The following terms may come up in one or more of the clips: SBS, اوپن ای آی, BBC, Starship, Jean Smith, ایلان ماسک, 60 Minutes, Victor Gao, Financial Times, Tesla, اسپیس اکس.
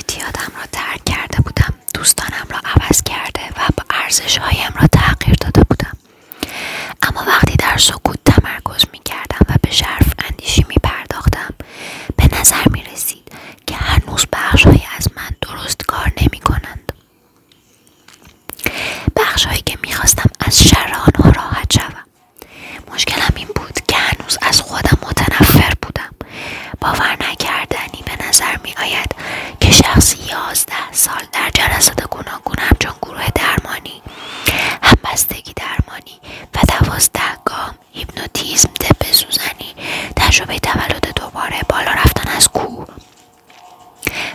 اعتیادم را ترک کرده بودم، دوستانم را عوض کرده و ارزش‌هایم را تغییر داده بودم. اما وقتی در سکوت تمرکز می‌کردم و به ژرف اندیشی می‌پرداختم، به نظر می‌رسید که هنوز بخش‌هایی از من درست کار نمی‌کنند. بخش‌هایی که می‌خواستم از شر آنها راحت شوم. مشکلم این بود که هنوز از خودم متنفر بودم. باور نکردنی به نظر می آید که شخصی 11 سال در جلسات گوناگون همچون گروه درمانی، همبستگی درمانی و 12 گام، هیپنوتیزم، طب سوزنی، تجربه تولد دوباره، بالا رفتن از کوه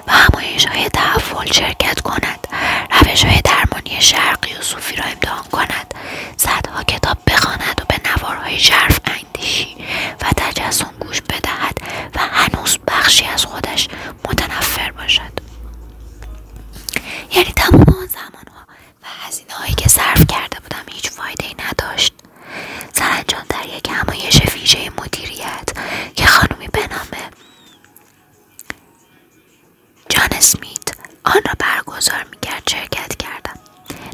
و همایش‌های تحول شرکت کند، روش‌های درمانی شرقی و صوفی را امتحان کند، صدها کتاب بخواند و به نوارهای ژرف اندیشی و تجسم گوش بدهد و هنوز بخشی از خودش متنفر باشد. یعنی تمام آن زمانها و هزینه‌هایی که صرف کرده بودم هیچ فایده‌ای نداشت. سرانجام در یک همایش ویژه مدیریت که خانومی به نام جان اسمیت آن را برگزار می‌کرد شرکت کردم.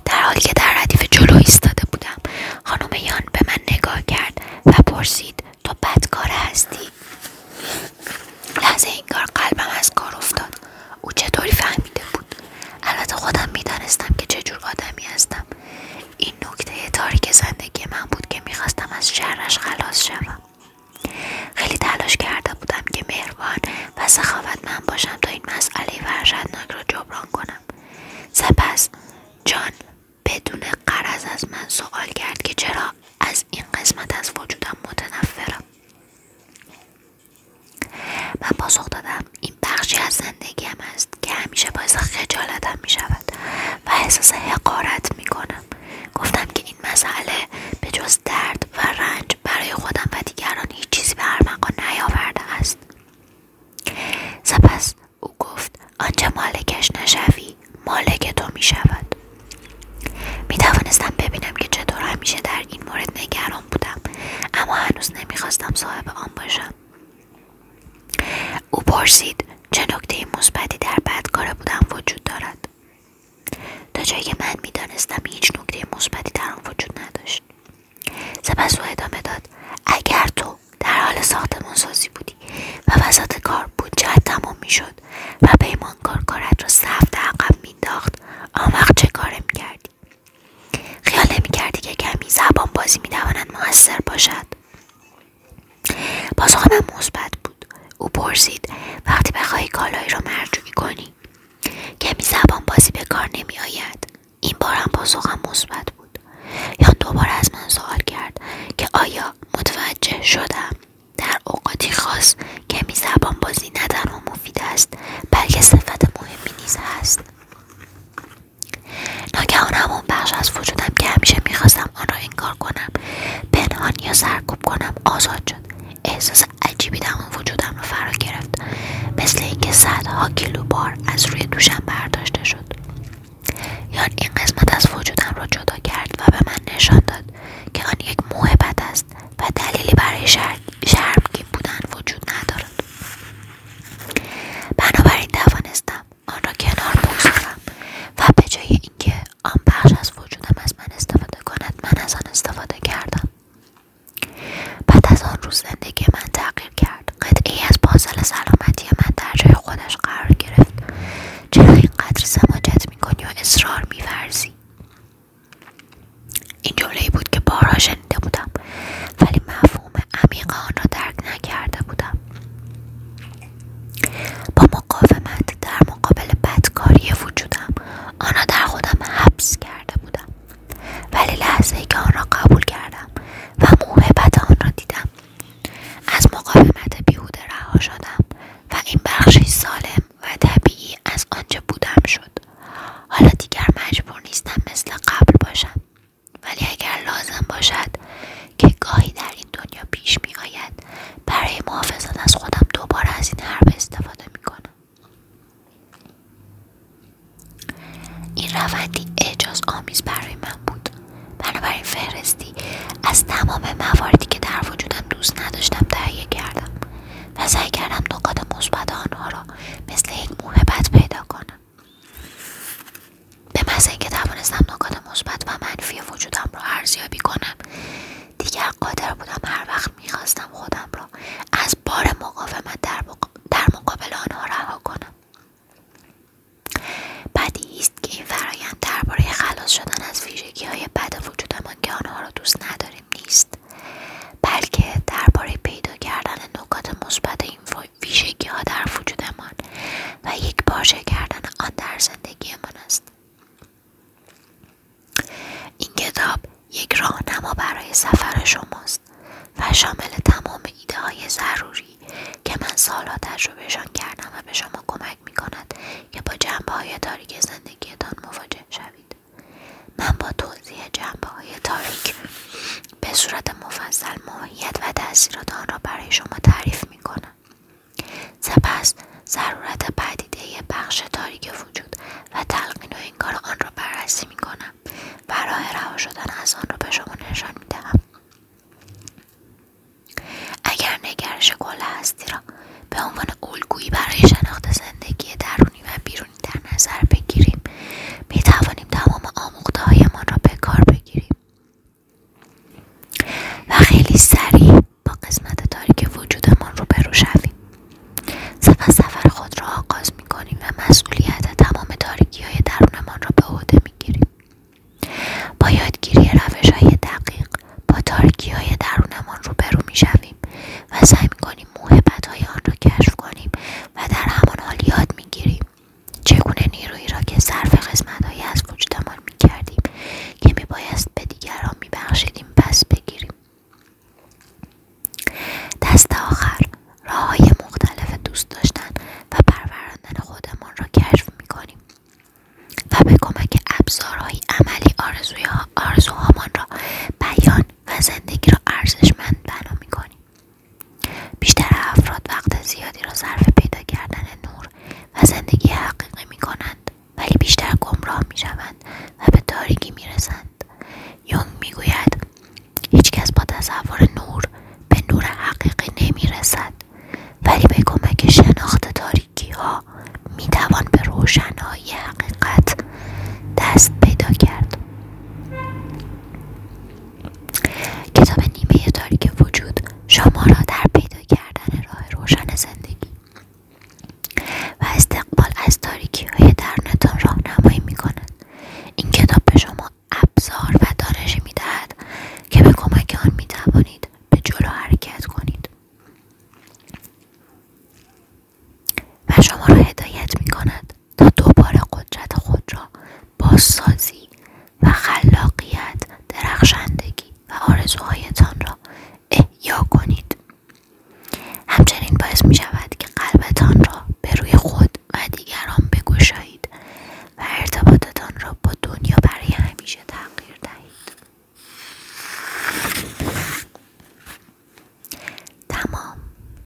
در حالی که در ردیف جلو ایستاده بودم، خانم یان به من نگاه کرد و پرسید تو بدکار هستی؟ لحظه انگار قلبم از کار افتاد. او چطوری فهمیده بود؟ البته خودم می‌دانستم که چه جور آدمی هستم. این نکته تاریک زندگی من بود که می‌خواستم از شرش خلاص شوم. خیلی تلاش کرده بودم که مهربان و سخاوتمند باشم تا این مسئله وحشتناک را جبران کنم. سپس جان بدون قرض از من سوال کرد که چرا از این قسمت از وجودم متنفرم. من پاسخ دادم این بخشی از زندگیم است که همیشه باعث خجالتم می شود و احساس حقارت می کنم. گفتم که این مسئله به جز درد و رنج برای خودم و دیگران هیچ چیزی به ارمغان نیاورده است. سپس او گفت آنچه مالکش نشوی مالک تو می شود. می توانستم ببینم که چطور همیشه در این مورد نگران بودم، اما هنوز نمیخواستم صاحب آن باشم. او پرسید چه نکته مثبتی در بدکار بودن وجود دارد؟ تا جایی که من میدانستم هیچ نکته مثبتی در آن وجود نداشت. سپس او ادامه داد اگر تو در حال ساختمان سازی بودی و وسط کار بودجه‌ات تمام میشد و پیمانکار کارت را 7 عقب مینداخت، آن وقت چه کار میکردی؟ خیال نمیکردی که کمی زبان بازی میتواند موثر باشد؟ پاسخ من مثبت بود. او پرسید وقتی بخواهی کالایی را مرجوعی کنی کمی زبان بازی به کار نمی آید؟ این بار هم پاسخم مثبت بود. یا دوباره از من سوال کرد که آیا متوجه شدم در اوقاتی خاص کمی زبان بازی نه تنها مفید است بلکه صفت مهمی نیز هست. ناگهان همون بخش از وجودم که همیشه میخواستم آن را انکار کنم، پنهان یا سرکوب کنم آزاد شد. احساس عجیبی تمام وجودم را فرا گرفت، مثل اینکه صدها کیلو بار از روی دوشم برداشته شد. یان این قسمت از وجودم را جدا کرد و به من نشان داد که آن یک موهبت است و دلیلی برای شرمگین بودن وجود ندارد. بنابراین توانستم آن را کنار بگذارم و به جای اینکه آن بخش از وجودم از من استفاده کند، من از آن استفاده کردم. بعد از آن روز زندگی من تغییر کرد. قطعی از پازل سلامتی من در جای خودش قرار گرفت. چرا اینقدر سماجت میکنی و اصرار میورزی؟ این جمله‌ای بود که بارها شنیده بودم ولی مفهوم عمیق آن را درک نکرده بودم. با مقاومت در مقابل بدکاری وجودم آن را در خودم حبس کرده بودم، ولی لحظه‌ای که آن را قبول کردم و موهبت آن را دیدم، از مقاومت بیهوده رها شدم و این بخشی سالم و طبیعی از آنچه بودم شد. حالا دیگر مجبور نیستم مثل قبل باشم، ولی اگر لازم باشد که گاهی در این دنیا پیش می آید، برای محافظت از خودم دوباره از این حرف استفاده می کنم. این روندی اعجاز آمیز برای من بود. بنابراین فهرستی از تمام مواردی که در وجودم دوست نداشتم تهیه کردم و سعی کردم نکات مثبت آنها را مثل یک موهبت پیدا کنم. تاریک وجود و تلقین و انکار آن را بررسی می کنم و راه رها شدن از آن را به شما نشان می دهم. اگر نگرش کل هستی را به عنوان الگویی برای شناخت زندگی درونی و بیرونی در نظر بگیریم، می توانیم تمام آموخته هایمان را به کار بگیریم و خیلی سریع با قسمت تاریک وجودمان روبرو شویم. سپس سفر خود را آغاز می کنیم و مسئولیت تمام تاریکی های درونمان را به عهده می گیریم. با یادگیری روش های دقیق با تاریکی های درونمان روبرو می شویم و سعی می کنیم موهبت های آن را کشف کنیم و در همان حال یاد می گیریم چگونه نیرویی را که صرف قسمت های از وجودمان می کردیم که می بایست به دیگران می بخشیدیم پس بگیریم. دست آخر راه های مختلف دوست داشتن و پروراندن خودمان را کشف می کنیم و به کمک ابزارهای عملی آرزوهامان را بیان و زندگی را ارزشمند بنا می کنیم. بیشتر افراد وقت زیادی را صرف پیدا کردن نور و زندگی حقیقی می کنند، ولی بیشتر گمراه می شوند و به تاریکی می رسند. یونگ می گوید هیچ کس با تصور نور به نور حقیقی نمی رسد، ولی به کمک شناخت تاریکی ها می توان به روشنایی حقیقت دست پیدا کرد. کتاب نیمه تاریک وجود شما را در پیدا کردن راه روشن زندگی و استقبال از تاریکی های درونتان راهنمایی می کند. این کتاب به شما ابزار و دانشی می دهد که به کمک آن می توانید به جلو حرکت کنید و شما را هدایت می کند تا دوباره قدرت خود را با سازی و خلاقیت، درخشندگی و آرزوهای